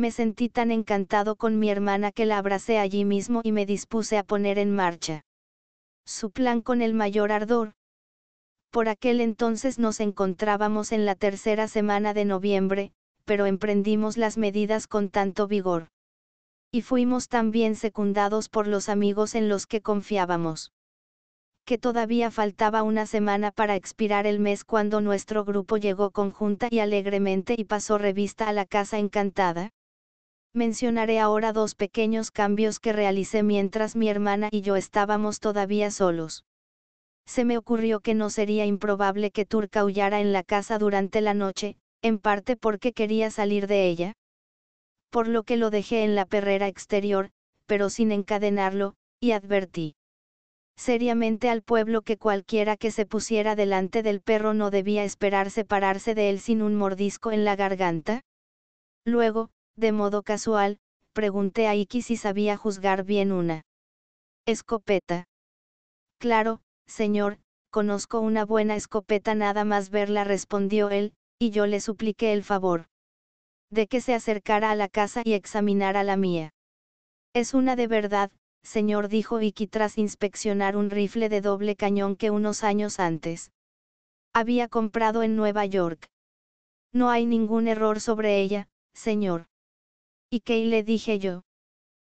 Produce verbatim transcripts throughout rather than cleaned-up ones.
me sentí tan encantado con mi hermana que la abracé allí mismo y me dispuse a poner en marcha su plan con el mayor ardor. Por aquel entonces nos encontrábamos en la tercera semana de noviembre, pero emprendimos las medidas con tanto vigor. Y fuimos tan bien secundados por los amigos en los que confiábamos, que todavía faltaba una semana para expirar el mes cuando nuestro grupo llegó conjunta y alegremente y pasó revista a la Casa Encantada. Mencionaré ahora dos pequeños cambios que realicé mientras mi hermana y yo estábamos todavía solos. Se me ocurrió que no sería improbable que Turca aullara en la casa durante la noche, en parte porque quería salir de ella, por lo que lo dejé en la perrera exterior, pero sin encadenarlo, y advertí seriamente al pueblo que cualquiera que se pusiera delante del perro no debía esperar separarse de él sin un mordisco en la garganta. Luego, de modo casual, pregunté a Iki si sabía juzgar bien una escopeta. Claro, señor, conozco una buena escopeta nada más verla, respondió él, y yo le supliqué el favor de que se acercara a la casa y examinara la mía. Es una de verdad, señor, dijo Iki tras inspeccionar un rifle de doble cañón que unos años antes había comprado en Nueva York. No hay ningún error sobre ella, señor. ¿Y qué? Le dije yo.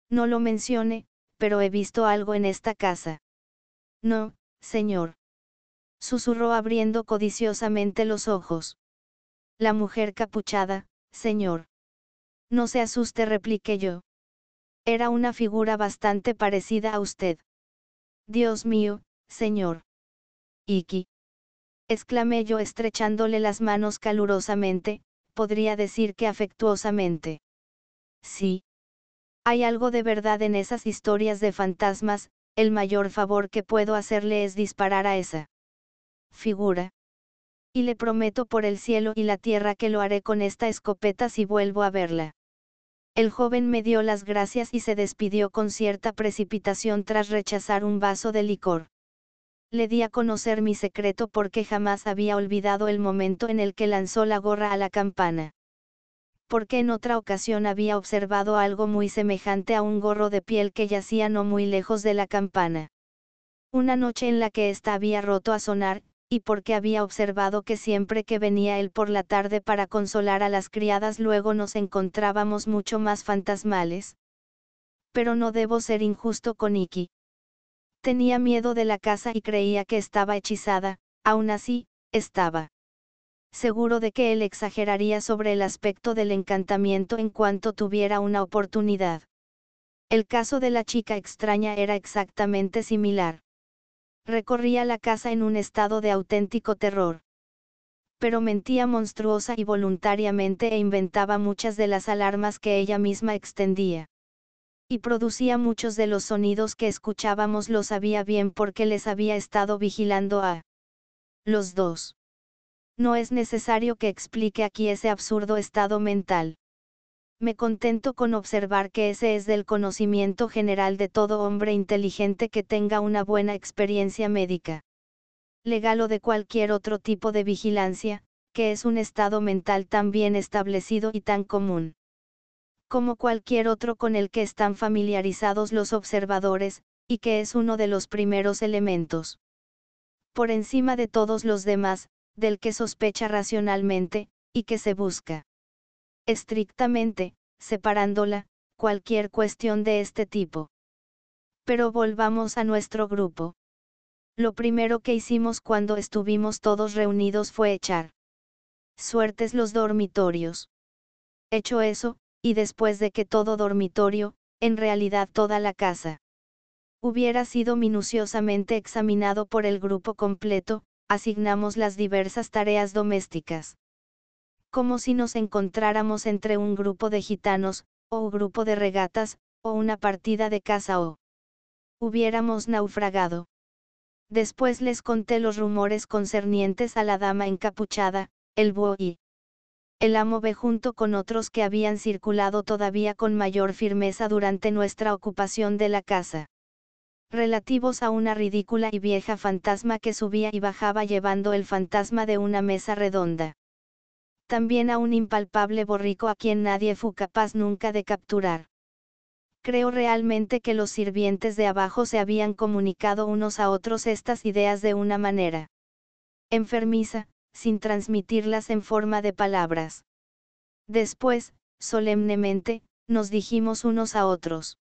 No lo mencione, pero he visto algo en esta casa. No, señor, susurró abriendo codiciosamente los ojos. La mujer capuchada, señor. No se asuste, repliqué yo. Era una figura bastante parecida a usted. Dios mío, señor Iki, exclamé yo estrechándole las manos calurosamente, podría decir que afectuosamente. Sí. Hay algo de verdad en esas historias de fantasmas, el mayor favor que puedo hacerle es disparar a esa figura. Y le prometo por el cielo y la tierra que lo haré con esta escopeta si vuelvo a verla. El joven me dio las gracias y se despidió con cierta precipitación tras rechazar un vaso de licor. Le di a conocer mi secreto porque jamás había olvidado el momento en el que lanzó la gorra a la campana, porque en otra ocasión había observado algo muy semejante a un gorro de piel que yacía no muy lejos de la campana, una noche en la que ésta había roto a sonar, y porque había observado que siempre que venía él por la tarde para consolar a las criadas luego nos encontrábamos mucho más fantasmales. Pero no debo ser injusto con Iki. Tenía miedo de la casa y creía que estaba hechizada, aún así, estaba seguro de que él exageraría sobre el aspecto del encantamiento en cuanto tuviera una oportunidad. El caso de la chica extraña era exactamente similar. Recorría la casa en un estado de auténtico terror. Pero mentía monstruosa y voluntariamente e inventaba muchas de las alarmas que ella misma extendía. Y producía muchos de los sonidos que escuchábamos, lo sabía bien porque les había estado vigilando a los dos. No es necesario que explique aquí ese absurdo estado mental. Me contento con observar que ese es del conocimiento general de todo hombre inteligente que tenga una buena experiencia médica, legal o de cualquier otro tipo de vigilancia, que es un estado mental tan bien establecido y tan común como cualquier otro con el que están familiarizados los observadores, y que es uno de los primeros elementos, por encima de todos los demás, del que sospecha racionalmente, y que se busca estrictamente, separándola, cualquier cuestión de este tipo. Pero volvamos a nuestro grupo. Lo primero que hicimos cuando estuvimos todos reunidos fue echar suertes los dormitorios. Hecho eso, y después de que todo dormitorio, en realidad toda la casa, hubiera sido minuciosamente examinado por el grupo completo, asignamos las diversas tareas domésticas, como si nos encontráramos entre un grupo de gitanos, o un grupo de regatas, o una partida de caza o hubiéramos naufragado. Después les conté los rumores concernientes a la dama encapuchada, el búho y el amo B, junto con otros que habían circulado todavía con mayor firmeza durante nuestra ocupación de la casa, relativos a una ridícula y vieja fantasma que subía y bajaba llevando el fantasma de una mesa redonda también a un impalpable borrico a quien nadie fue capaz nunca de capturar. Creo realmente que los sirvientes de abajo se habían comunicado unos a otros estas ideas de una manera enfermiza, sin transmitirlas en forma de palabras. Después, solemnemente, nos dijimos unos a otros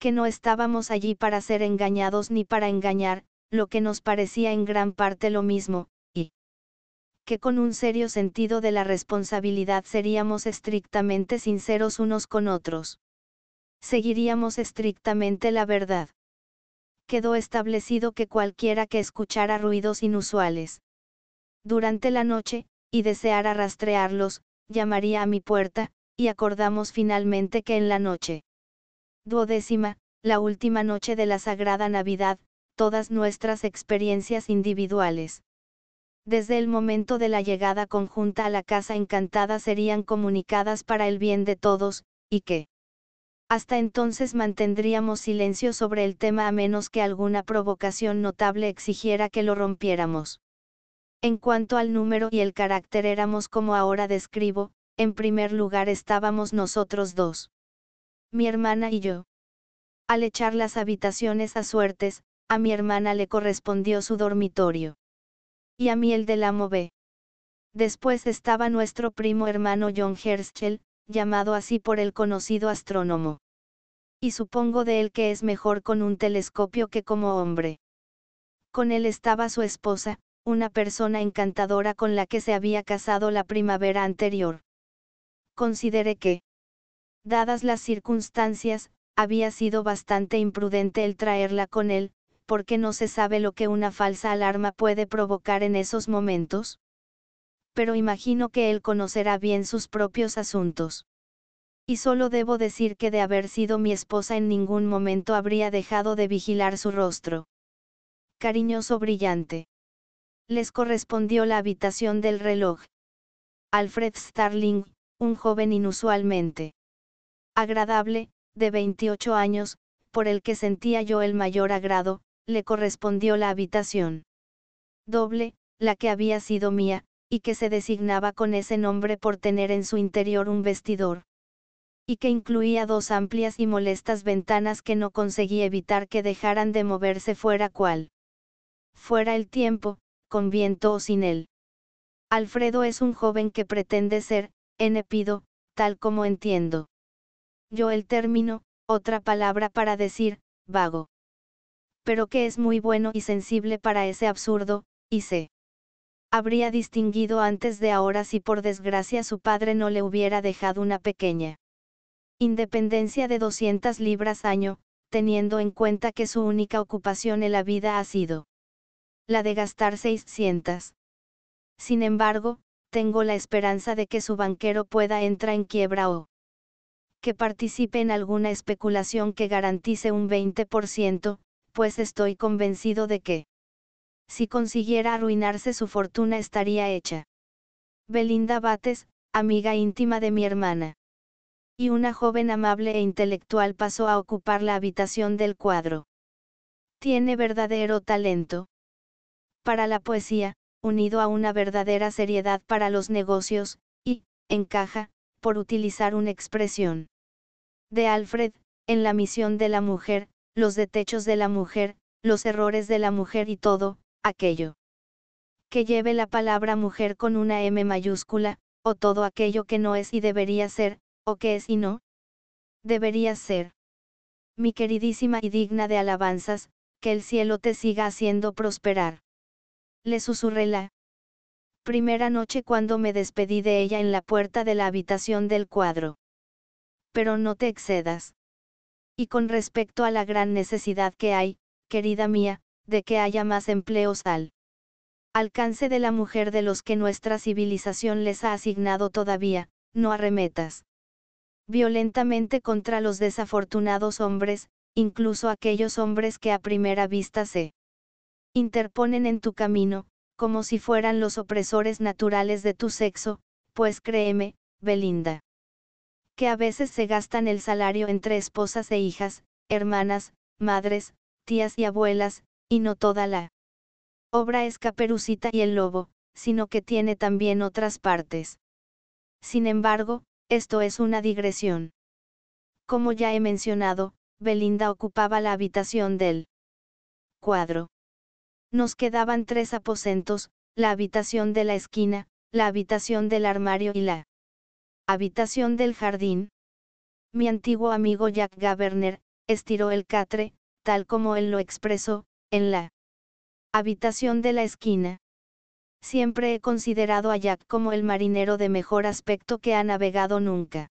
que no estábamos allí para ser engañados ni para engañar, lo que nos parecía en gran parte lo mismo, y que con un serio sentido de la responsabilidad seríamos estrictamente sinceros unos con otros. Seguiríamos estrictamente la verdad. Quedó establecido que cualquiera que escuchara ruidos inusuales durante la noche, y deseara rastrearlos, llamaría a mi puerta, y acordamos finalmente que en la noche duodécima, la última noche de la Sagrada Navidad, todas nuestras experiencias individuales, desde el momento de la llegada conjunta a la Casa Encantada, serían comunicadas para el bien de todos, y que hasta entonces mantendríamos silencio sobre el tema a menos que alguna provocación notable exigiera que lo rompiéramos. En cuanto al número y el carácter, éramos como ahora describo. En primer lugar estábamos nosotros dos, mi hermana y yo. Al echar las habitaciones a suertes, a mi hermana le correspondió su dormitorio, y a mí el del amo B. Después estaba nuestro primo hermano John Herschel, llamado así por el conocido astrónomo, y supongo de él que es mejor con un telescopio que como hombre. Con él estaba su esposa, una persona encantadora con la que se había casado la primavera anterior. Consideré que, dadas las circunstancias, había sido bastante imprudente el traerla con él, porque no se sabe lo que una falsa alarma puede provocar en esos momentos. Pero imagino que él conocerá bien sus propios asuntos. Y solo debo decir que de haber sido mi esposa en ningún momento habría dejado de vigilar su rostro cariñoso brillante. Les correspondió la habitación del reloj. Alfred Starling, un joven inusualmente agradable, de veintiocho años, por el que sentía yo el mayor agrado, le correspondió la habitación doble, la que había sido mía, y que se designaba con ese nombre por tener en su interior un vestidor, y que incluía dos amplias y molestas ventanas que no conseguí evitar que dejaran de moverse fuera cual fuera el tiempo, con viento o sin él. Alfredo es un joven que pretende ser, ennepido, tal como entiendo yo el término, otra palabra para decir, vago, pero que es muy bueno y sensible para ese absurdo, y se habría distinguido antes de ahora si por desgracia su padre no le hubiera dejado una pequeña independencia de doscientas libras año, teniendo en cuenta que su única ocupación en la vida ha sido la de gastar seiscientas. Sin embargo, tengo la esperanza de que su banquero pueda entrar en quiebra o que participe en alguna especulación que garantice un veinte por ciento, pues estoy convencido de que, si consiguiera arruinarse su fortuna, estaría hecha. Belinda Bates, amiga íntima de mi hermana, y una joven amable e intelectual, pasó a ocupar la habitación del cuadro. Tiene verdadero talento para la poesía, unido a una verdadera seriedad para los negocios, y, encaja, por utilizar una expresión de Alfred, en la misión de la mujer, los detechos de la mujer, los errores de la mujer y todo aquello que lleve la palabra mujer con una M mayúscula, o todo aquello que no es y debería ser, o que es y no debería ser. Mi queridísima y digna de alabanzas, que el cielo te siga haciendo prosperar, le susurré la primera noche cuando me despedí de ella en la puerta de la habitación del cuadro. Pero no te excedas. Y con respecto a la gran necesidad que hay, querida mía, de que haya más empleos al alcance de la mujer de los que nuestra civilización les ha asignado todavía, no arremetas violentamente contra los desafortunados hombres, incluso aquellos hombres que a primera vista se interponen en tu camino, como si fueran los opresores naturales de tu sexo, pues créeme, Belinda, que a veces se gastan el salario entre esposas e hijas, hermanas, madres, tías y abuelas, y no toda la obra es Caperucita y el Lobo, sino que tiene también otras partes. Sin embargo, esto es una digresión. Como ya he mencionado, Belinda ocupaba la habitación del cuadro. Nos quedaban tres aposentos, la habitación de la esquina, la habitación del armario y la habitación del jardín. Mi antiguo amigo Jack Gaverner estiró el catre, tal como él lo expresó, en la habitación de la esquina. Siempre he considerado a Jack como el marinero de mejor aspecto que ha navegado nunca.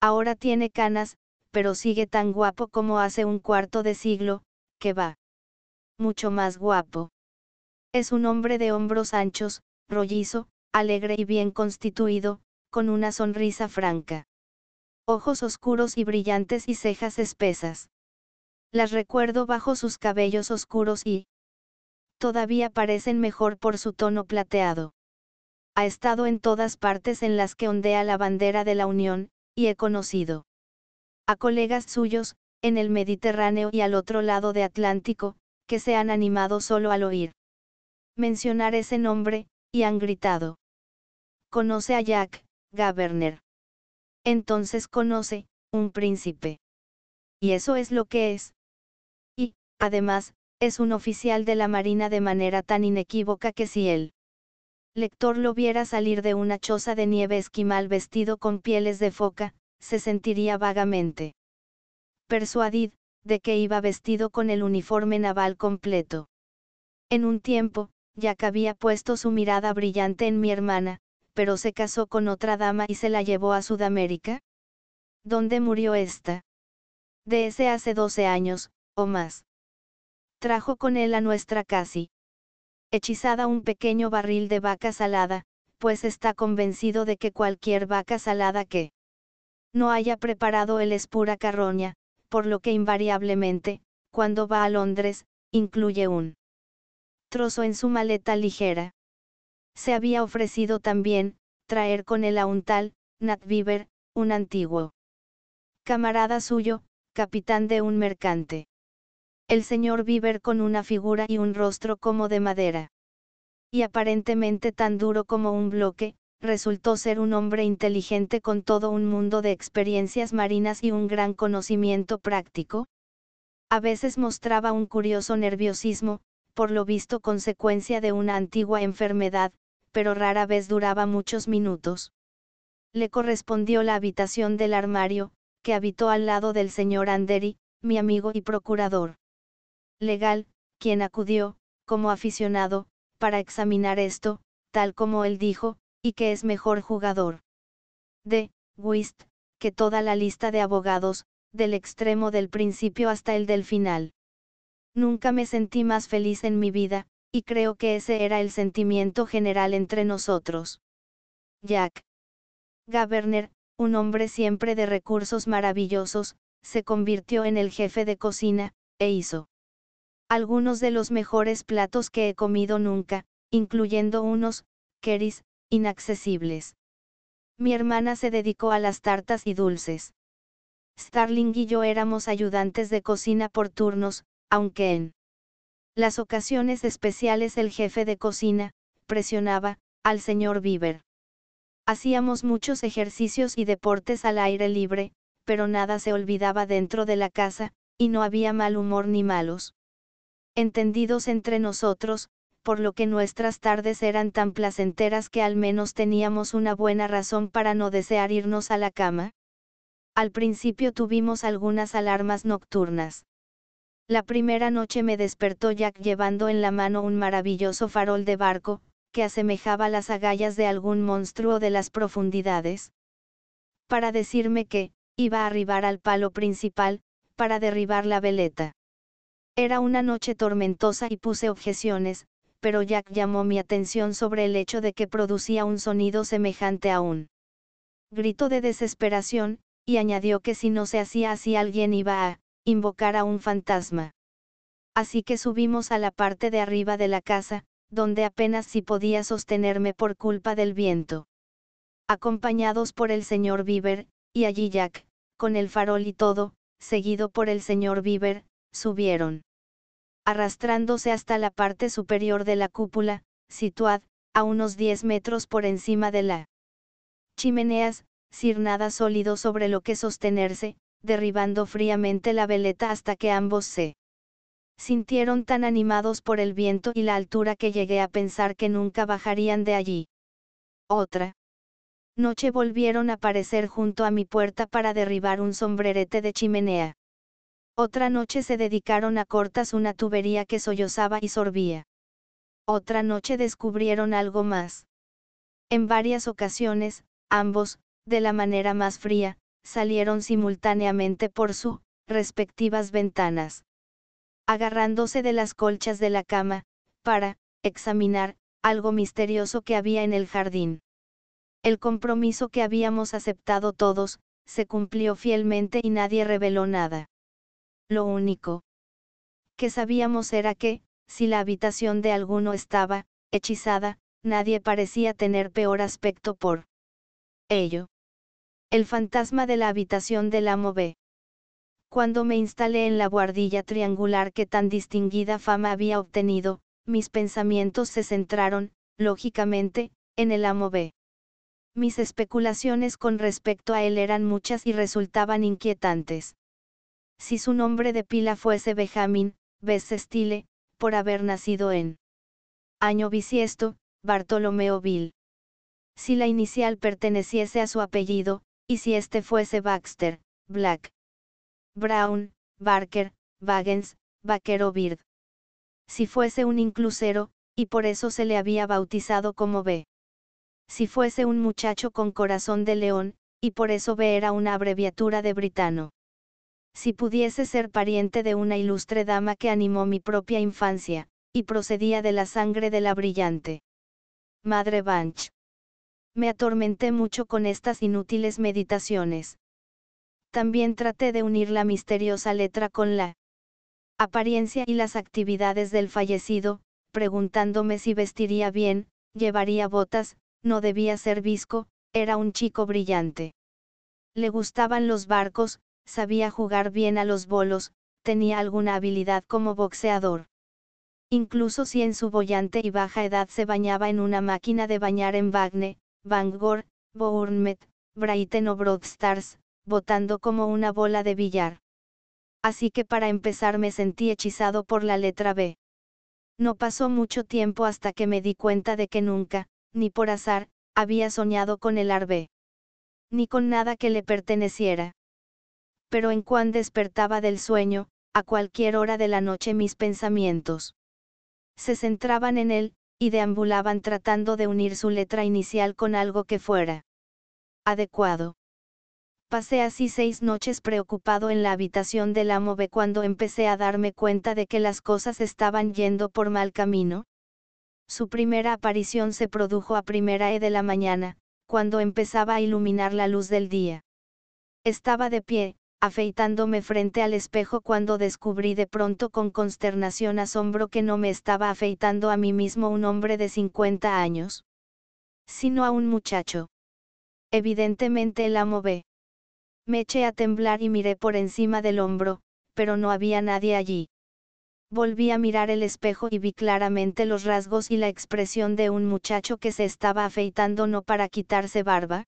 Ahora tiene canas, pero sigue tan guapo como hace un cuarto de siglo, que va mucho más guapo. Es un hombre de hombros anchos, rollizo, alegre y bien constituido, con una sonrisa franca, ojos oscuros y brillantes y cejas espesas. Las recuerdo bajo sus cabellos oscuros y todavía parecen mejor por su tono plateado. Ha estado en todas partes en las que ondea la bandera de la Unión, y he conocido a colegas suyos, en el Mediterráneo y al otro lado de Atlántico, que se han animado solo al oír mencionar ese nombre, y han gritado: conoce a Jack Gaverner. Entonces conoce un príncipe. Y eso es lo que es. Y, además, es un oficial de la Marina de manera tan inequívoca que si el lector lo viera salir de una choza de nieve esquimal vestido con pieles de foca, se sentiría vagamente persuadido de que iba vestido con el uniforme naval completo. En un tiempo, Jack había puesto su mirada brillante en mi hermana, pero se casó con otra dama y se la llevó a Sudamérica, donde murió esta. De ese hace doce años, o más. Trajo con él a nuestra casi hechizada un pequeño barril de vaca salada, pues está convencido de que cualquier vaca salada que no haya preparado él es pura carroña, por lo que invariablemente, cuando va a Londres, incluye un trozo en su maleta ligera. Se había ofrecido también traer con él a un tal Nat Beaver, un antiguo camarada suyo, capitán de un mercante. El señor Beaver, con una figura y un rostro como de madera, y aparentemente tan duro como un bloque, resultó ser un hombre inteligente con todo un mundo de experiencias marinas y un gran conocimiento práctico. A veces mostraba un curioso nerviosismo, por lo visto consecuencia de una antigua enfermedad, pero rara vez duraba muchos minutos. Le correspondió la habitación del armario, que habitó al lado del señor Anderi, mi amigo y procurador legal, quien acudió, como aficionado, para examinar esto, tal como él dijo, y que es mejor jugador de whist que toda la lista de abogados, del extremo del principio hasta el del final. Nunca me sentí más feliz en mi vida, y creo que ese era el sentimiento general entre nosotros. Jack Gaverner, un hombre siempre de recursos maravillosos, se convirtió en el jefe de cocina, e hizo algunos de los mejores platos que he comido nunca, incluyendo unos queris inaccesibles. Mi hermana se dedicó a las tartas y dulces. Starling y yo éramos ayudantes de cocina por turnos, aunque en las ocasiones especiales el jefe de cocina presionaba al señor Beaver. Hacíamos muchos ejercicios y deportes al aire libre, pero nada se olvidaba dentro de la casa, y no había mal humor ni malos entendidos entre nosotros, por lo que nuestras tardes eran tan placenteras que al menos teníamos una buena razón para no desear irnos a la cama. Al principio tuvimos algunas alarmas nocturnas. La primera noche me despertó Jack llevando en la mano un maravilloso farol de barco, que asemejaba las agallas de algún monstruo de las profundidades, para decirme que iba a arribar al palo principal, para derribar la veleta. Era una noche tormentosa y puse objeciones, pero Jack llamó mi atención sobre el hecho de que producía un sonido semejante a un grito de desesperación, y añadió que si no se hacía así alguien iba a invocar a un fantasma. Así que subimos a la parte de arriba de la casa, donde apenas si podía sostenerme por culpa del viento, acompañados por el señor Beaver, y allí Jack, con el farol y todo, seguido por el señor Beaver, subieron, arrastrándose hasta la parte superior de la cúpula, situada a unos diez metros por encima de la chimeneas, sin nada sólido sobre lo que sostenerse, derribando fríamente la veleta hasta que ambos se sintieron tan animados por el viento y la altura que llegué a pensar que nunca bajarían de allí. Otra noche volvieron a aparecer junto a mi puerta para derribar un sombrerete de chimenea. Otra noche se dedicaron a cortas una tubería que sollozaba y sorbía. Otra noche descubrieron algo más. En varias ocasiones, ambos, de la manera más fría, salieron simultáneamente por sus respectivas ventanas, agarrándose de las colchas de la cama, para examinar algo misterioso que había en el jardín. El compromiso que habíamos aceptado todos, se cumplió fielmente y nadie reveló nada. Lo único que sabíamos era que, si la habitación de alguno estaba hechizada, nadie parecía tener peor aspecto por ello. El fantasma de la habitación del amo B. Cuando me instalé en la buhardilla triangular que tan distinguida fama había obtenido, mis pensamientos se centraron, lógicamente, en el amo B. Mis especulaciones con respecto a él eran muchas y resultaban inquietantes. Si su nombre de pila fuese Benjamín, Bestestile, por haber nacido en año bisiesto, Bartolomeoville. Si la inicial perteneciese a su apellido, y si este fuese Baxter, Black, Brown, Barker, Baggins, Vaquero Bird. Si fuese un inclusero, y por eso se le había bautizado como B. Si fuese un muchacho con corazón de león, y por eso B era una abreviatura de britano. Si pudiese ser pariente de una ilustre dama que animó mi propia infancia, y procedía de la sangre de la brillante Madre Banch. Me atormenté mucho con estas inútiles meditaciones. También traté de unir la misteriosa letra con la apariencia y las actividades del fallecido, preguntándome si vestiría bien, llevaría botas, no debía ser bizco, era un chico brillante. Le gustaban los barcos, sabía jugar bien a los bolos, tenía alguna habilidad como boxeador. Incluso si en su boyante y baja edad se bañaba en una máquina de bañar en Bagne, Bangor, Bournemouth, Brighton o Broadstars, botando como una bola de billar. Así que para empezar me sentí hechizado por la letra B. No pasó mucho tiempo hasta que me di cuenta de que nunca, ni por azar, había soñado con el arbe, ni con nada que le perteneciera. Pero en cuan despertaba del sueño, a cualquier hora de la noche mis pensamientos se centraban en él, y deambulaban tratando de unir su letra inicial con algo que fuera adecuado. Pasé así seis noches preocupado en la habitación del amo B cuando empecé a darme cuenta de que las cosas estaban yendo por mal camino. Su primera aparición se produjo a primera e de la mañana, cuando empezaba a iluminar la luz del día. Estaba de pie, afeitándome frente al espejo cuando descubrí de pronto con consternación asombro que no me estaba afeitando a mí mismo un hombre de cincuenta años, sino a un muchacho. Evidentemente el amo B. Me eché a temblar y miré por encima del hombro, pero no había nadie allí. Volví a mirar el espejo y vi claramente los rasgos y la expresión de un muchacho que se estaba afeitando no para quitarse barba,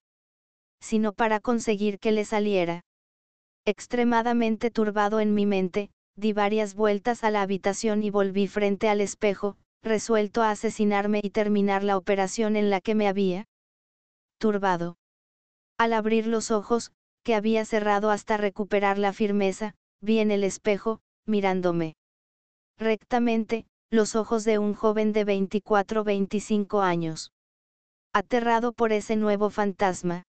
sino para conseguir que le saliera. Extremadamente turbado en mi mente, di varias vueltas a la habitación y volví frente al espejo, resuelto a asesinarme y terminar la operación en la que me había turbado. Al abrir los ojos, que había cerrado hasta recuperar la firmeza, vi en el espejo, mirándome rectamente, los ojos de un joven de veinticuatro a veinticinco años. Aterrado por ese nuevo fantasma,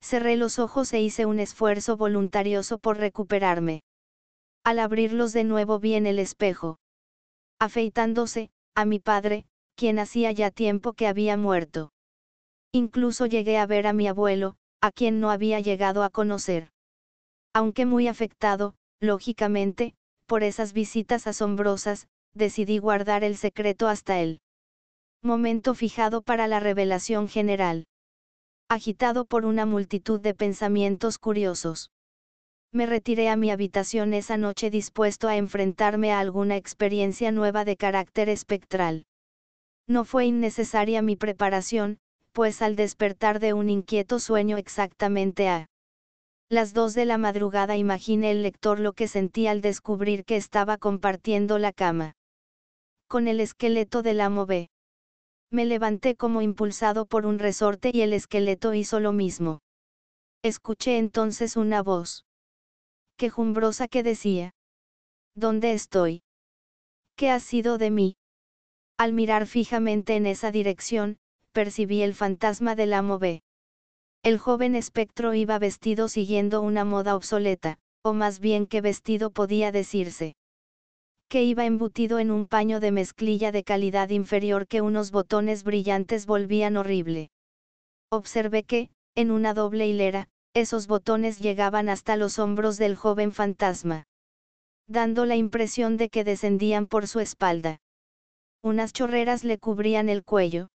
cerré los ojos e hice un esfuerzo voluntarioso por recuperarme. Al abrirlos de nuevo vi en el espejo, afeitándose, a mi padre, quien hacía ya tiempo que había muerto. Incluso llegué a ver a mi abuelo, a quien no había llegado a conocer. Aunque muy afectado, lógicamente, por esas visitas asombrosas, decidí guardar el secreto hasta el momento fijado para la revelación general. Agitado por una multitud de pensamientos curiosos, me retiré a mi habitación esa noche dispuesto a enfrentarme a alguna experiencia nueva de carácter espectral. No fue innecesaria mi preparación, pues al despertar de un inquieto sueño exactamente a las dos de la madrugada, imagine el lector lo que sentí al descubrir que estaba compartiendo la cama con el esqueleto del amo B. Me levanté como impulsado por un resorte y el esqueleto hizo lo mismo. Escuché entonces una voz quejumbrosa que decía: ¿dónde estoy? ¿Qué ha sido de mí? Al mirar fijamente en esa dirección, percibí el fantasma del amo B. El joven espectro iba vestido siguiendo una moda obsoleta, o más bien que vestido podía decirse, que iba embutido en un paño de mezclilla de calidad inferior que unos botones brillantes volvían horrible. Observé que, en una doble hilera, esos botones llegaban hasta los hombros del joven fantasma, dando la impresión de que descendían por su espalda. Unas chorreras le cubrían el cuello.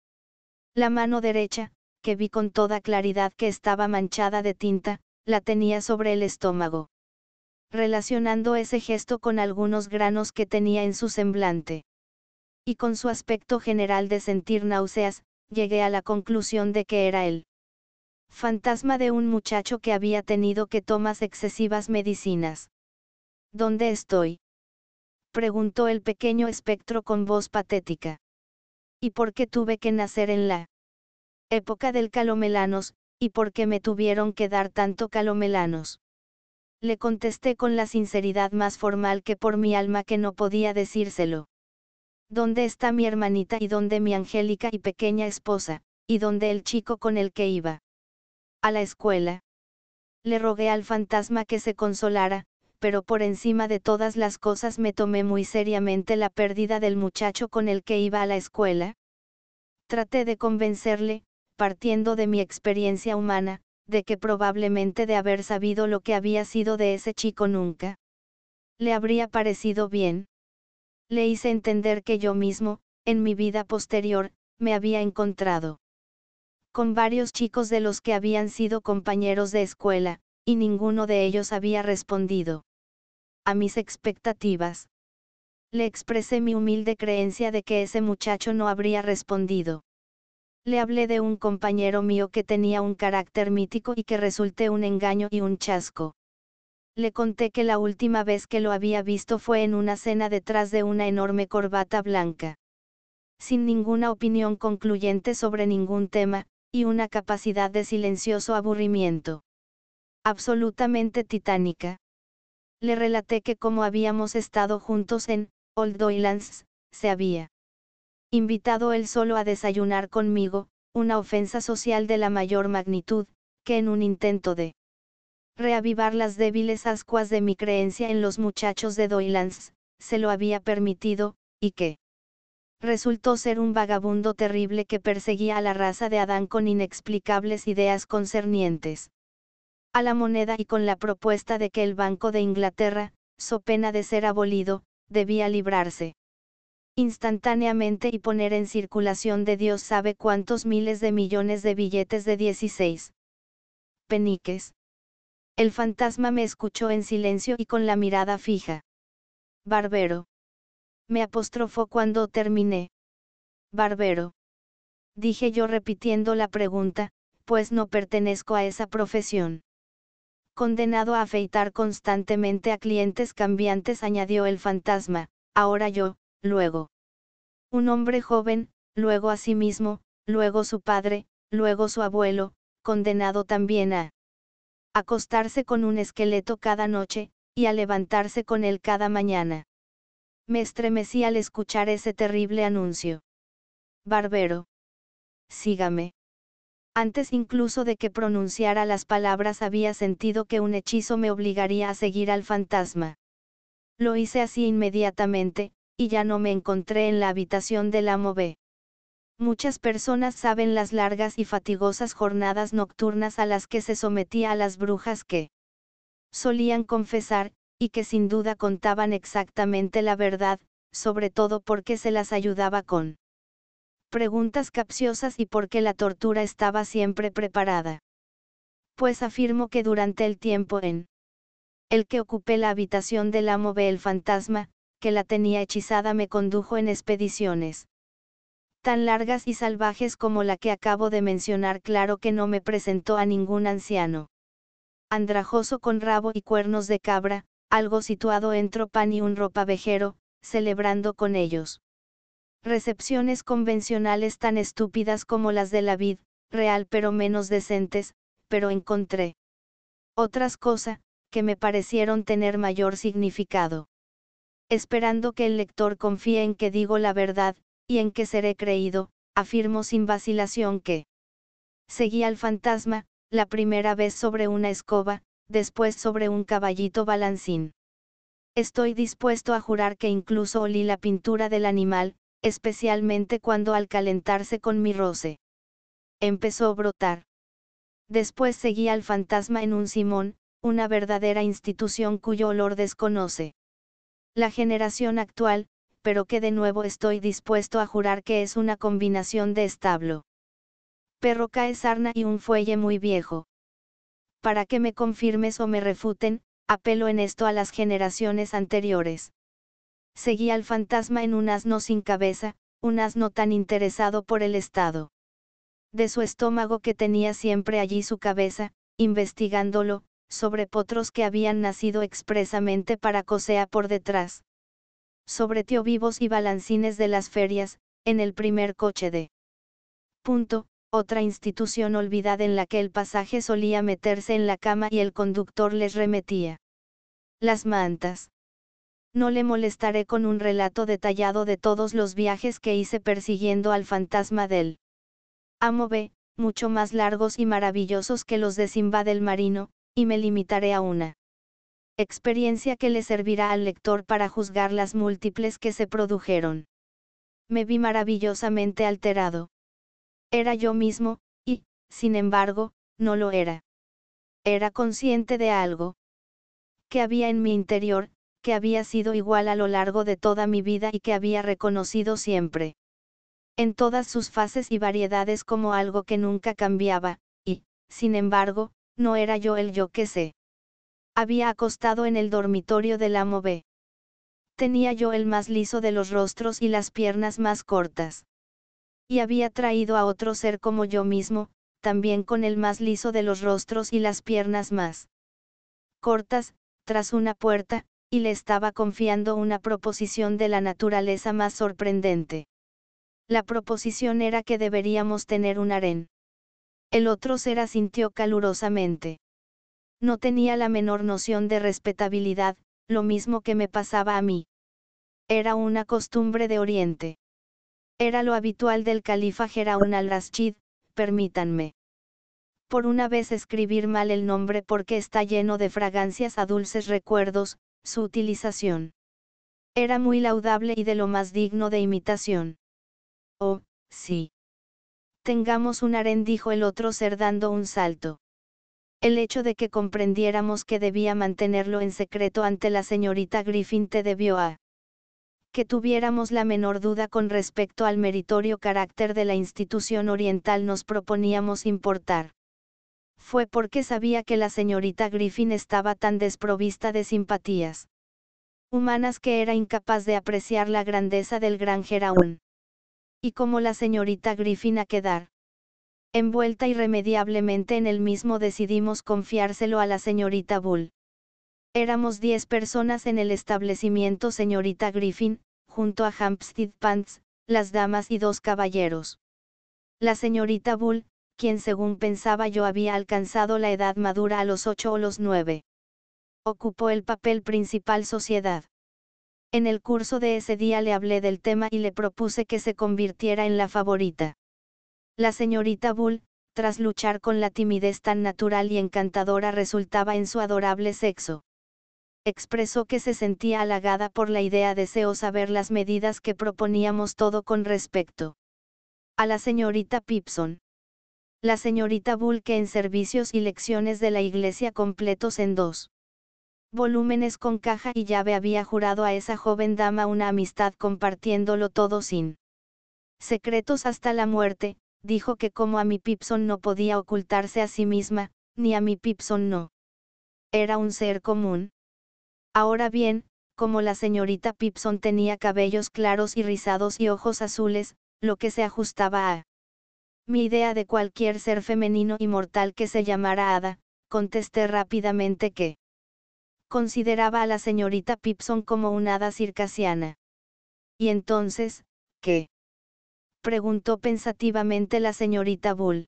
La mano derecha, que vi con toda claridad que estaba manchada de tinta, la tenía sobre el estómago, relacionando ese gesto con algunos granos que tenía en su semblante. Y con su aspecto general de sentir náuseas, llegué a la conclusión de que era el fantasma de un muchacho que había tenido que tomar excesivas medicinas. ¿Dónde estoy?, preguntó el pequeño espectro con voz patética. ¿Y por qué tuve que nacer en la época del calomelanos, y por qué me tuvieron que dar tanto calomelanos? Le contesté con la sinceridad más formal que por mi alma que no podía decírselo. ¿Dónde está mi hermanita y dónde mi angélica y pequeña esposa, y dónde el chico con el que iba a la escuela? Le rogué al fantasma que se consolara, pero por encima de todas las cosas me tomé muy seriamente la pérdida del muchacho con el que iba a la escuela. Traté de convencerle, partiendo de mi experiencia humana, de que probablemente de haber sabido lo que había sido de ese chico nunca le habría parecido bien. Le hice entender que yo mismo, en mi vida posterior, me había encontrado con varios chicos de los que habían sido compañeros de escuela, y ninguno de ellos había respondido a mis expectativas. Le expresé mi humilde creencia de que ese muchacho no habría respondido. Le hablé de un compañero mío que tenía un carácter mítico y que resulté un engaño y un chasco. Le conté que la última vez que lo había visto fue en una cena detrás de una enorme corbata blanca, sin ninguna opinión concluyente sobre ningún tema, y una capacidad de silencioso aburrimiento absolutamente titánica. Le relaté que como habíamos estado juntos en Old Doylands, se había invitado él solo a desayunar conmigo, una ofensa social de la mayor magnitud, que en un intento de reavivar las débiles ascuas de mi creencia en los muchachos de Doylands, se lo había permitido, y que resultó ser un vagabundo terrible que perseguía a la raza de Adán con inexplicables ideas concernientes a la moneda y con la propuesta de que el Banco de Inglaterra, so pena de ser abolido, debía librarse instantáneamente y poner en circulación de Dios sabe cuántos miles de millones de billetes de dieciséis peniques. El fantasma me escuchó en silencio y con la mirada fija. «Barbero», me apostrofó cuando terminé. «Barbero», dije yo repitiendo la pregunta, pues no pertenezco a esa profesión. «Condenado a afeitar constantemente a clientes cambiantes», añadió el fantasma, «ahora yo, luego un hombre joven, luego a sí mismo, luego su padre, luego su abuelo, condenado también a acostarse con un esqueleto cada noche, y a levantarse con él cada mañana». Me estremecí al escuchar ese terrible anuncio. «Barbero, sígame». Antes incluso de que pronunciara las palabras había sentido que un hechizo me obligaría a seguir al fantasma. Lo hice así inmediatamente, y ya no me encontré en la habitación del amo B. Muchas personas saben las largas y fatigosas jornadas nocturnas a las que se sometía a las brujas que solían confesar, y que sin duda contaban exactamente la verdad, sobre todo porque se las ayudaba con preguntas capciosas y porque la tortura estaba siempre preparada. Pues afirmo que durante el tiempo en el que ocupé la habitación del amo B, el fantasma, que la tenía hechizada, me condujo en expediciones tan largas y salvajes como la que acabo de mencionar. Claro que no me presentó a ningún anciano andrajoso con rabo y cuernos de cabra, algo situado entre pan y un ropavejero, celebrando con ellos recepciones convencionales tan estúpidas como las de la vid real, pero menos decentes. Pero encontré otras cosas que me parecieron tener mayor significado. Esperando que el lector confíe en que digo la verdad, y en que seré creído, afirmo sin vacilación que seguí al fantasma, la primera vez sobre una escoba, después sobre un caballito balancín. Estoy dispuesto a jurar que incluso olí la pintura del animal, especialmente cuando al calentarse con mi roce empezó a brotar. Después seguí al fantasma en un simón, una verdadera institución cuyo olor desconoce la generación actual, pero que de nuevo estoy dispuesto a jurar que es una combinación de establo, perro cae sarna y un fuelle muy viejo. Para que me confirmes o me refuten, apelo en esto a las generaciones anteriores. Seguí al fantasma en un asno sin cabeza, un asno tan interesado por el estado de su estómago que tenía siempre allí su cabeza, investigándolo, sobre potros que habían nacido expresamente para cosea por detrás, sobre tiovivos y balancines de las ferias, en el primer coche de punto, otra institución olvidada en la que el pasaje solía meterse en la cama y el conductor les remetía las mantas. No le molestaré con un relato detallado de todos los viajes que hice persiguiendo al fantasma del amo B, mucho más largos y maravillosos que los de Simba del marino, y me limitaré a una experiencia que le servirá al lector para juzgar las múltiples que se produjeron. Me vi maravillosamente alterado. Era yo mismo, y, sin embargo, no lo era. Era consciente de algo que había en mi interior, que había sido igual a lo largo de toda mi vida y que había reconocido siempre, en todas sus fases y variedades, como algo que nunca cambiaba, y, sin embargo, no era yo el yo que se había acostado en el dormitorio del amo B. Tenía yo el más liso de los rostros y las piernas más cortas. Y había traído a otro ser como yo mismo, también con el más liso de los rostros y las piernas más cortas, tras una puerta, y le estaba confiando una proposición de la naturaleza más sorprendente. La proposición era que deberíamos tener un harén. El otro ser asintió calurosamente. No tenía la menor noción de respetabilidad, lo mismo que me pasaba a mí. Era una costumbre de Oriente. Era lo habitual del califa Jeraun al-Rashid, permítanme por una vez escribir mal el nombre porque está lleno de fragancias a dulces recuerdos, su utilización era muy laudable y de lo más digno de imitación. Oh, sí. Tengamos un harén, dijo el otro ser dando un salto. El hecho de que comprendiéramos que debía mantenerlo en secreto ante la señorita Griffin te debió a que tuviéramos la menor duda con respecto al meritorio carácter de la institución oriental nos proponíamos importar. Fue porque sabía que la señorita Griffin estaba tan desprovista de simpatías humanas que era incapaz de apreciar la grandeza del gran Jeraun. Y como la señorita Griffin a quedar envuelta irremediablemente en el mismo, decidimos confiárselo a la señorita Bull. Éramos diez personas en el establecimiento señorita Griffin, junto a Hampstead Pants, las damas y dos caballeros. La señorita Bull, quien según pensaba yo había alcanzado la edad madura a los ocho o los nueve, ocupó el papel principal sociedad. En el curso de ese día le hablé del tema y le propuse que se convirtiera en la favorita. La señorita Bull, tras luchar con la timidez tan natural y encantadora resultaba en su adorable sexo, expresó que se sentía halagada por la idea. Deseó saber las medidas que proponíamos, todo con respecto a la señorita Pipson. La señorita Bull, que en servicios y lecciones de la iglesia completos en dos volúmenes con caja y llave había jurado a esa joven dama una amistad compartiéndolo todo sin secretos hasta la muerte, dijo que como a mi Pipson no podía ocultarse a sí misma, ni a mi Pipson no era un ser común. Ahora bien, como la señorita Pipson tenía cabellos claros y rizados y ojos azules, lo que se ajustaba a mi idea de cualquier ser femenino inmortal que se llamara Ada, contesté rápidamente que consideraba a la señorita Pipson como una hada circasiana. —¿Y entonces, qué? —preguntó pensativamente la señorita Bull.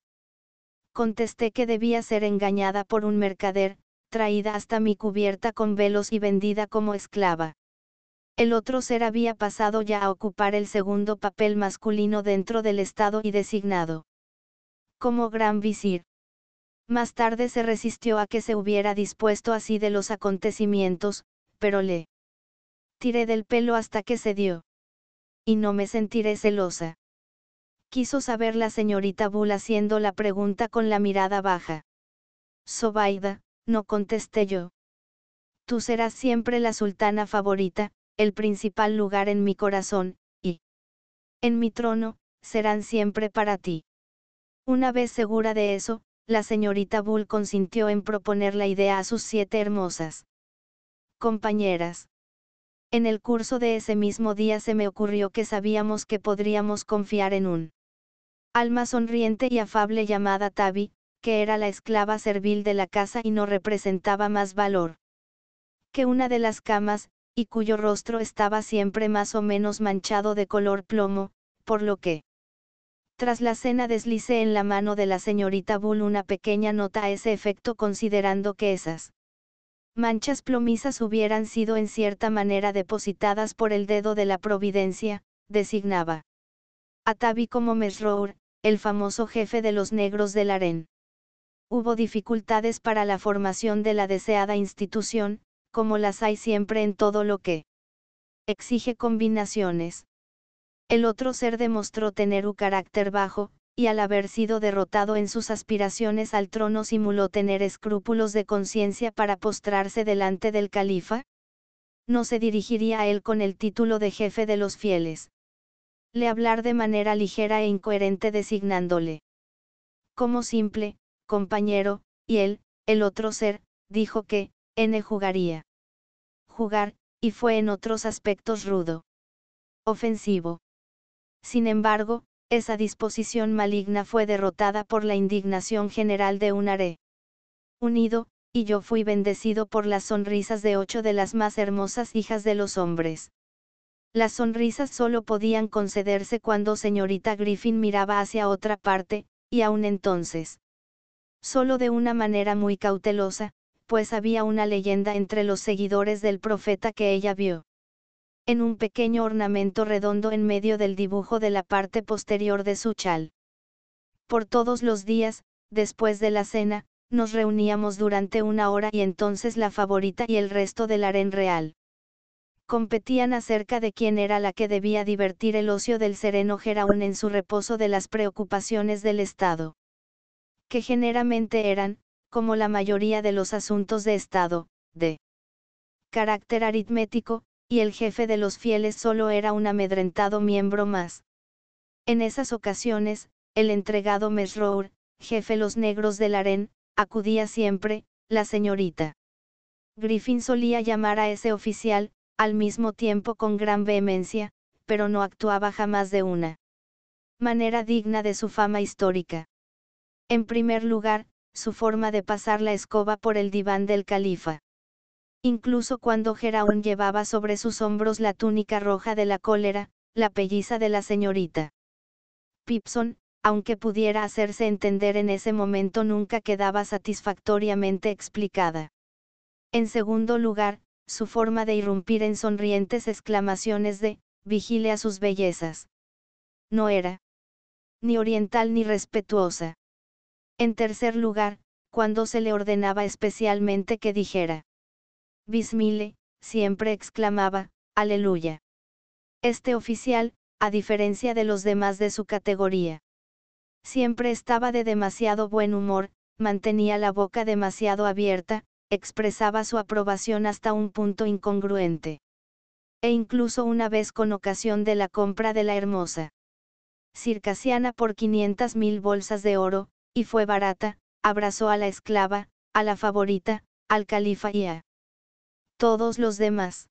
Contesté que debía ser engañada por un mercader, traída hasta mi cubierta con velos y vendida como esclava. El otro ser había pasado ya a ocupar el segundo papel masculino dentro del Estado y designado como gran visir. Más tarde se resistió a que se hubiera dispuesto así de los acontecimientos, pero le tiré del pelo hasta que cedió. Y no me sentiré celosa. Quiso saber la señorita Bull haciendo la pregunta con la mirada baja. Zobaida, no contesté yo. Tú serás siempre la sultana favorita, el principal lugar en mi corazón, y en mi trono, serán siempre para ti. Una vez segura de eso, la señorita Bull consintió en proponer la idea a sus siete hermosas compañeras. En el curso de ese mismo día se me ocurrió que sabíamos que podríamos confiar en un alma sonriente y afable llamada Tabby, que era la esclava servil de la casa y no representaba más valor que una de las camas, y cuyo rostro estaba siempre más o menos manchado de color plomo, por lo que, tras la cena, deslicé en la mano de la señorita Bull una pequeña nota a ese efecto, considerando que esas manchas plomizas hubieran sido en cierta manera depositadas por el dedo de la providencia. Designaba a Tabby como Mesrour, el famoso jefe de los negros del harén. Hubo dificultades para la formación de la deseada institución, como las hay siempre en todo lo que exige combinaciones. El otro ser demostró tener un carácter bajo, y al haber sido derrotado en sus aspiraciones al trono simuló tener escrúpulos de conciencia para postrarse delante del califa. No se dirigiría a él con el título de jefe de los fieles. Le hablar de manera ligera e incoherente designándole como simple compañero, y él, el otro ser, dijo que, n jugaría. Jugar, y fue en otros aspectos rudo. Ofensivo. Sin embargo, esa disposición maligna fue derrotada por la indignación general de un harén unido, y yo fui bendecido por las sonrisas de ocho de las más hermosas hijas de los hombres. Las sonrisas solo podían concederse cuando señorita Griffin miraba hacia otra parte, y aún entonces solo de una manera muy cautelosa, pues había una leyenda entre los seguidores del profeta que ella vio en un pequeño ornamento redondo en medio del dibujo de la parte posterior de su chal. Por todos los días, después de la cena, nos reuníamos durante una hora y entonces la favorita y el resto del harén real competían acerca de quién era la que debía divertir el ocio del sereno Geraún en su reposo de las preocupaciones del Estado, que generalmente eran, como la mayoría de los asuntos de Estado, de carácter aritmético, y el jefe de los fieles solo era un amedrentado miembro más. En esas ocasiones, el entregado Mesrour, jefe de los negros del harén, acudía siempre. La señorita Griffin solía llamar a ese oficial, al mismo tiempo, con gran vehemencia, pero no actuaba jamás de una manera digna de su fama histórica. En primer lugar, su forma de pasar la escoba por el diván del califa. Incluso cuando Geraún llevaba sobre sus hombros la túnica roja de la cólera, la pelliza de la señorita Pipson, aunque pudiera hacerse entender en ese momento, nunca quedaba satisfactoriamente explicada. En segundo lugar, su forma de irrumpir en sonrientes exclamaciones de, vigile a sus bellezas, no era ni oriental ni respetuosa. En tercer lugar, cuando se le ordenaba especialmente que dijera Bismile, siempre exclamaba, aleluya. Este oficial, a diferencia de los demás de su categoría, siempre estaba de demasiado buen humor, mantenía la boca demasiado abierta, expresaba su aprobación hasta un punto incongruente. E incluso una vez, con ocasión de la compra de la hermosa circasiana por quinientas mil bolsas de oro, y fue barata, abrazó a la esclava, a la favorita, al califa y a todos los demás.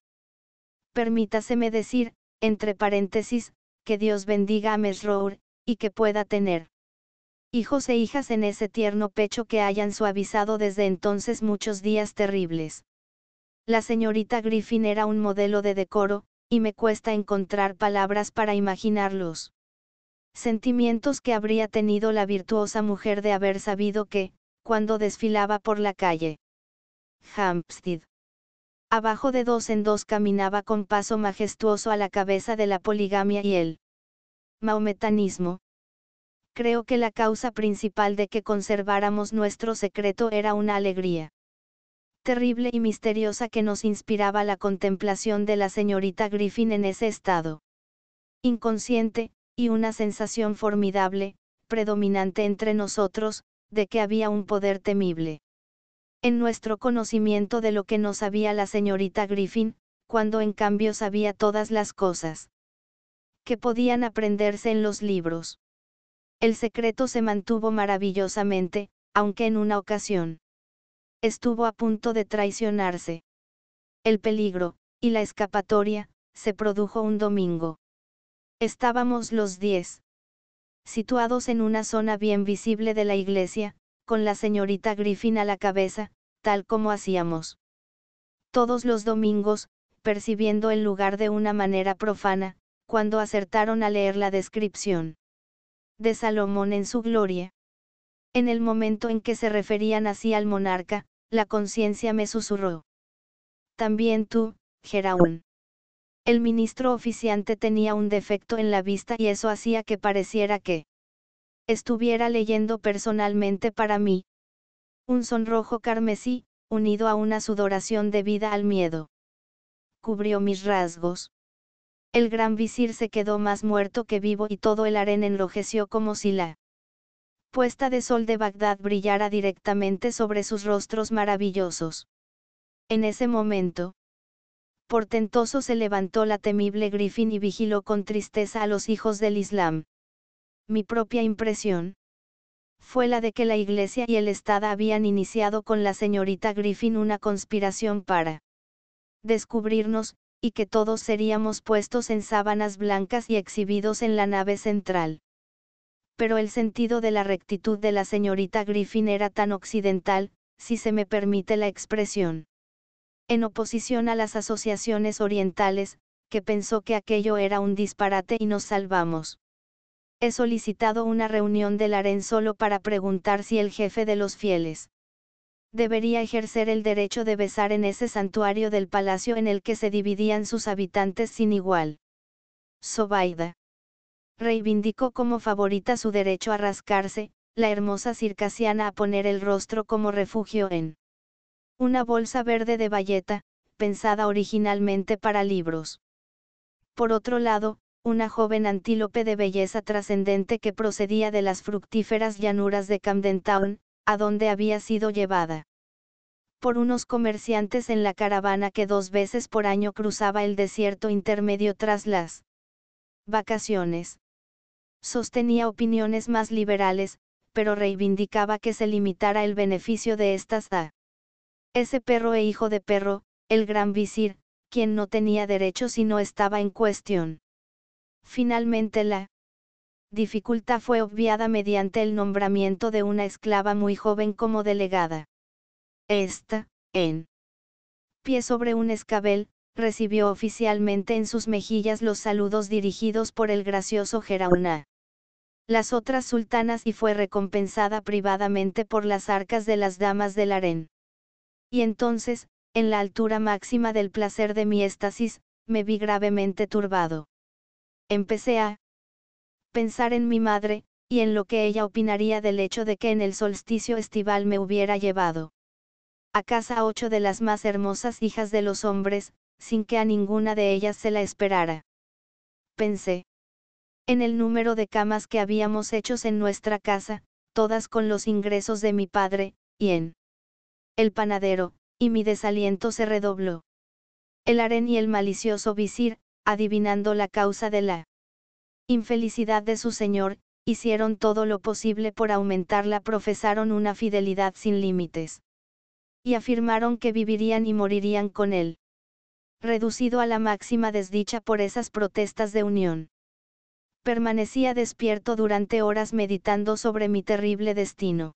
Permítaseme decir, entre paréntesis, que Dios bendiga a Mesrour, y que pueda tener hijos e hijas en ese tierno pecho que hayan suavizado desde entonces muchos días terribles. La señorita Griffin era un modelo de decoro, y me cuesta encontrar palabras para imaginar los sentimientos que habría tenido la virtuosa mujer de haber sabido que, cuando desfilaba por la calle Hampstead, abajo de dos en dos caminaba con paso majestuoso a la cabeza de la poligamia y el mahometanismo. Creo que la causa principal de que conserváramos nuestro secreto era una alegría terrible y misteriosa que nos inspiraba la contemplación de la señorita Griffin en ese estado inconsciente, y una sensación formidable, predominante entre nosotros, de que había un poder temible en nuestro conocimiento de lo que no sabía la señorita Griffin, cuando en cambio sabía todas las cosas que podían aprenderse en los libros. El secreto se mantuvo maravillosamente, aunque en una ocasión estuvo a punto de traicionarse. El peligro, y la escapatoria, se produjo un domingo. Estábamos los diez, situados en una zona bien visible de la iglesia, con la señorita Griffin a la cabeza, tal como hacíamos todos los domingos, percibiendo el lugar de una manera profana, cuando acertaron a leer la descripción de Salomón en su gloria. En el momento en que se referían así al monarca, la conciencia me susurró: también tú, Geraún. El ministro oficiante tenía un defecto en la vista y eso hacía que pareciera que estuviera leyendo personalmente para mí. Un sonrojo carmesí, unido a una sudoración debida al miedo, cubrió mis rasgos. El gran visir se quedó más muerto que vivo y todo el harén enrojeció como si la puesta de sol de Bagdad brillara directamente sobre sus rostros maravillosos. En ese momento portentoso se levantó la temible Griffin y vigiló con tristeza a los hijos del Islam. Mi propia impresión fue la de que la Iglesia y el Estado habían iniciado con la señorita Griffin una conspiración para descubrirnos, y que todos seríamos puestos en sábanas blancas y exhibidos en la nave central. Pero el sentido de la rectitud de la señorita Griffin era tan occidental, si se me permite la expresión, en oposición a las asociaciones orientales, que pensó que aquello era un disparate y nos salvamos. He solicitado una reunión del harén solo para preguntar si el jefe de los fieles debería ejercer el derecho de besar en ese santuario del palacio en el que se dividían sus habitantes sin igual. Zobaida reivindicó como favorita su derecho a rascarse, la hermosa circasiana a poner el rostro como refugio en una bolsa verde de bayeta, pensada originalmente para libros. Por otro lado, una joven antílope de belleza trascendente que procedía de las fructíferas llanuras de Camden Town, a donde había sido llevada por unos comerciantes en la caravana que dos veces por año cruzaba el desierto intermedio tras las vacaciones. Sostenía opiniones más liberales, pero reivindicaba que se limitara el beneficio de estas a ese perro e hijo de perro, el gran visir, quien no tenía derecho si no estaba en cuestión. Finalmente la dificultad fue obviada mediante el nombramiento de una esclava muy joven como delegada. Esta, en pie sobre un escabel, recibió oficialmente en sus mejillas los saludos dirigidos por el gracioso Geraún a las otras sultanas y fue recompensada privadamente por las arcas de las damas del harén. Y entonces, en la altura máxima del placer de mi éxtasis, me vi gravemente turbado. Empecé a pensar en mi madre, y en lo que ella opinaría del hecho de que en el solsticio estival me hubiera llevado a casa a ocho de las más hermosas hijas de los hombres, sin que a ninguna de ellas se la esperara. Pensé en el número de camas que habíamos hechos en nuestra casa, todas con los ingresos de mi padre, y en el panadero, y mi desaliento se redobló. El harén y el malicioso visir, adivinando la causa de la infelicidad de su señor, hicieron todo lo posible por aumentarla, profesaron una fidelidad sin límites, y afirmaron que vivirían y morirían con él. Reducido a la máxima desdicha por esas protestas de unión permanecía despierto durante horas meditando sobre mi terrible destino.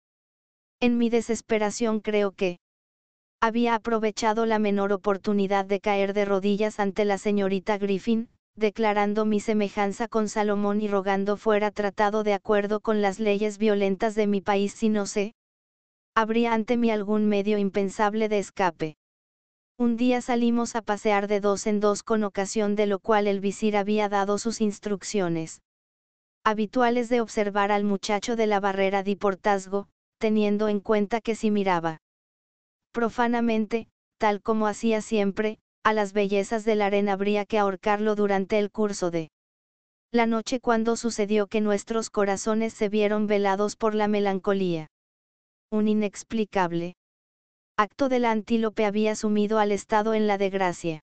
En mi desesperación creo que había aprovechado la menor oportunidad de caer de rodillas ante la señorita Griffin, declarando mi semejanza con Salomón y rogando fuera tratado de acuerdo con las leyes violentas de mi país si no se abría ante mí algún medio impensable de escape. Un día salimos a pasear de dos en dos, con ocasión de lo cual el visir había dado sus instrucciones habituales de observar al muchacho de la barrera di Portasgo, teniendo en cuenta que si miraba profanamente, tal como hacía siempre, a las bellezas del harén habría que ahorcarlo durante el curso de la noche, cuando sucedió que nuestros corazones se vieron velados por la melancolía. Un inexplicable acto del antílope había sumido al Estado en la desgracia.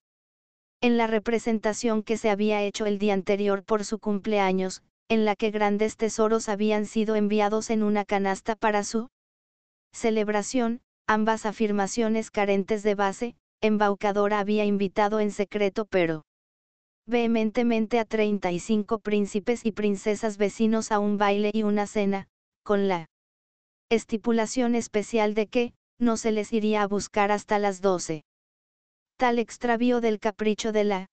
En la representación que se había hecho el día anterior por su cumpleaños, en la que grandes tesoros habían sido enviados en una canasta para su celebración, ambas afirmaciones carentes de base, Embaucadora había invitado en secreto pero vehementemente a treinta y cinco príncipes y princesas vecinos a un baile y una cena, con la estipulación especial de que no se les iría a buscar hasta las doce. Tal extravío del capricho de la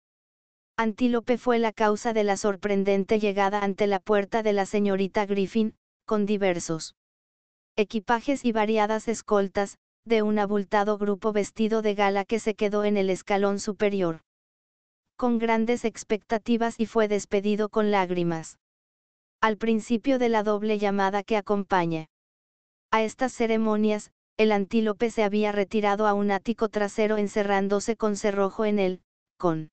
antílope fue la causa de la sorprendente llegada ante la puerta de la señorita Griffin, con diversos equipajes y variadas escoltas, de un abultado grupo vestido de gala que se quedó en el escalón superior con grandes expectativas y fue despedido con lágrimas. Al principio de la doble llamada que acompaña a estas ceremonias, el antílope se había retirado a un ático trasero, encerrándose con cerrojo en él. Con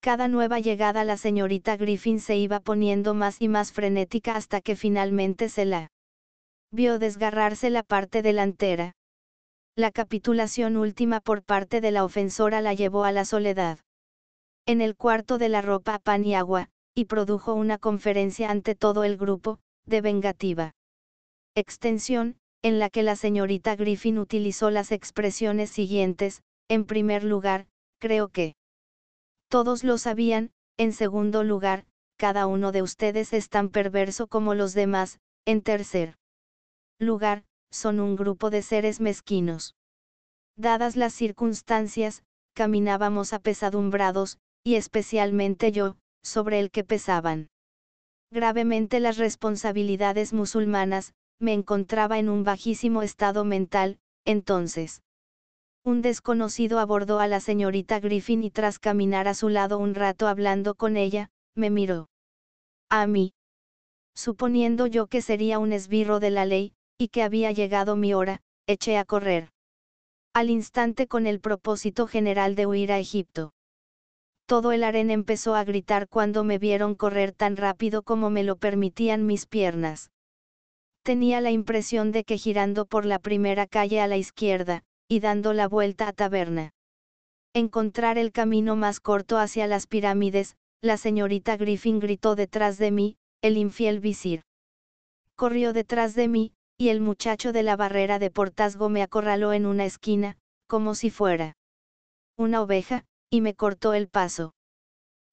cada nueva llegada la señorita Griffin se iba poniendo más y más frenética hasta que finalmente se la vio desgarrarse la parte delantera. La capitulación última por parte de la ofensora la llevó a la soledad en el cuarto de la ropa a pan y agua, y produjo una conferencia ante todo el grupo, de vengativa extensión, en la que la señorita Griffin utilizó las expresiones siguientes: en primer lugar, creo que todos lo sabían; en segundo lugar, cada uno de ustedes es tan perverso como los demás; en tercer lugar, son un grupo de seres mezquinos. Dadas las circunstancias, caminábamos apesadumbrados, y especialmente yo, sobre el que pesaban gravemente las responsabilidades musulmanas, me encontraba en un bajísimo estado mental. Entonces, un desconocido abordó a la señorita Griffin y tras caminar a su lado un rato hablando con ella, me miró a mí, suponiendo yo que sería un esbirro de la ley, y que había llegado mi hora. Eché a correr al instante con el propósito general de huir a Egipto. Todo el harén empezó a gritar cuando me vieron correr tan rápido como me lo permitían mis piernas. Tenía la impresión de que girando por la primera calle a la izquierda, y dando la vuelta a taberna, encontrar el camino más corto hacia las pirámides. La señorita Griffin gritó detrás de mí, el infiel visir corrió detrás de mí, y el muchacho de la barrera de Portasgo me acorraló en una esquina, como si fuera una oveja, y me cortó el paso.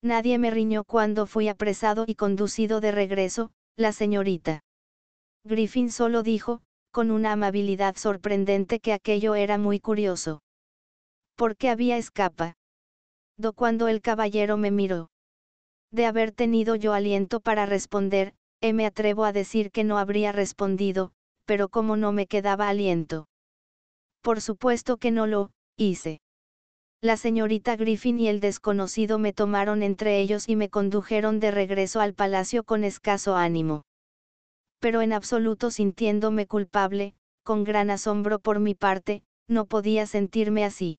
Nadie me riñó cuando fui apresado y conducido de regreso. La señorita Griffin solo dijo, con una amabilidad sorprendente, que aquello era muy curioso, porque había escapado cuando el caballero me miró. De haber tenido yo aliento para responder, eh, me atrevo a decir que no habría respondido, pero como no me quedaba aliento, por supuesto que no lo hice. La señorita Griffin y el desconocido me tomaron entre ellos y me condujeron de regreso al palacio con escaso ánimo, pero en absoluto sintiéndome culpable. Con gran asombro por mi parte, no podía sentirme así.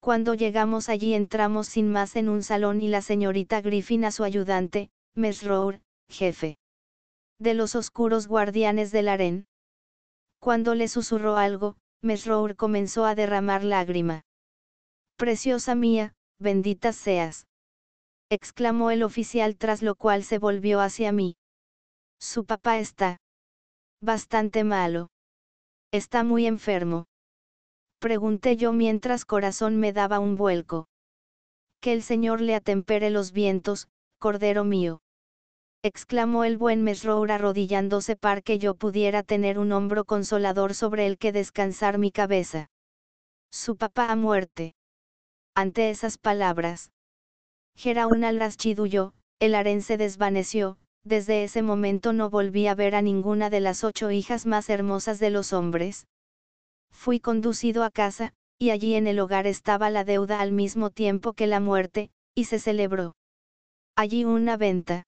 Cuando llegamos allí entramos sin más en un salón y la señorita Griffin a su ayudante, Mesrour, jefe de los oscuros guardianes del harén. Cuando le susurró algo, Mesrour comenzó a derramar lágrima. «Preciosa mía, bendita seas», exclamó el oficial, tras lo cual se volvió hacia mí. «Su papá está bastante malo. Está muy enfermo», pregunté yo mientras corazón me daba un vuelco. «Que el Señor le atempere los vientos, cordero mío», exclamó el buen Mesrour arrodillándose para que yo pudiera tener un hombro consolador sobre el que descansar mi cabeza. Su papá a muerte. Ante esas palabras, Jeraún al-Rashid huyó, el harén se desvaneció. Desde ese momento no volví a ver a ninguna de las ocho hijas más hermosas de los hombres. Fui conducido a casa, y allí en el hogar estaba la deuda al mismo tiempo que la muerte, y se celebró allí una venta.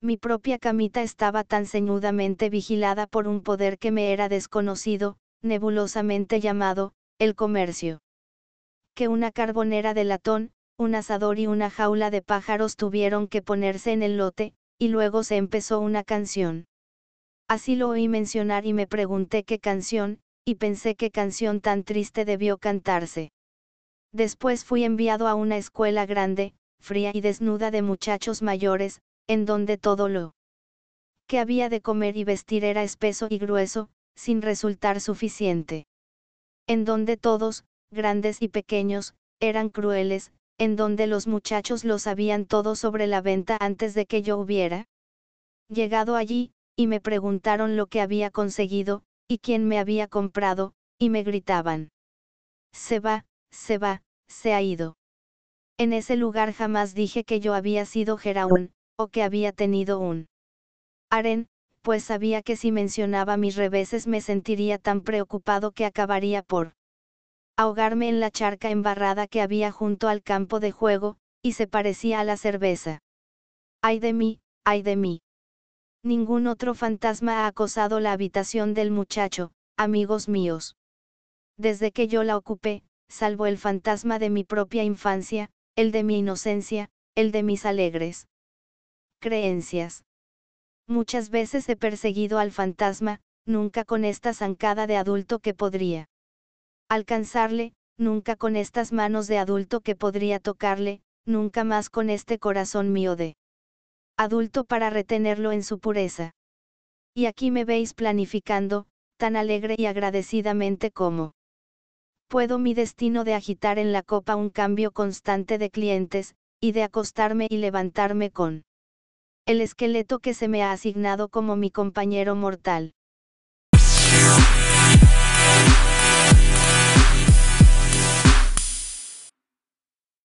Mi propia camita estaba tan ceñudamente vigilada por un poder que me era desconocido, nebulosamente llamado el comercio, que una carbonera de latón, un asador y una jaula de pájaros tuvieron que ponerse en el lote, y luego se empezó una canción. Así lo oí mencionar y me pregunté qué canción, y pensé qué canción tan triste debió cantarse. Después fui enviado a una escuela grande, fría y desnuda de muchachos mayores, en donde todo lo que había de comer y vestir era espeso y grueso, sin resultar suficiente. En donde todos, grandes y pequeños, eran crueles, en donde los muchachos lo sabían todo sobre la venta antes de que yo hubiera llegado allí, y me preguntaron lo que había conseguido, y quién me había comprado, y me gritaban: se va, se va, se ha ido. En ese lugar jamás dije que yo había sido Jeraún, o que había tenido un harén, pues sabía que si mencionaba mis reveses me sentiría tan preocupado que acabaría por ahogarme en la charca embarrada que había junto al campo de juego, y se parecía a la cerveza. ¡Ay de mí, ay de mí! Ningún otro fantasma ha acosado la habitación del muchacho, amigos míos. Desde que yo la ocupé, salvo el fantasma de mi propia infancia, el de mi inocencia, el de mis alegres creencias. Muchas veces he perseguido al fantasma, nunca con esta zancada de adulto que podría alcanzarle, nunca con estas manos de adulto que podría tocarle, nunca más con este corazón mío de adulto para retenerlo en su pureza. Y aquí me veis planificando, tan alegre y agradecidamente como puedo mi destino de agitar en la copa un cambio constante de clientes, y de acostarme y levantarme con el esqueleto que se me ha asignado como mi compañero mortal.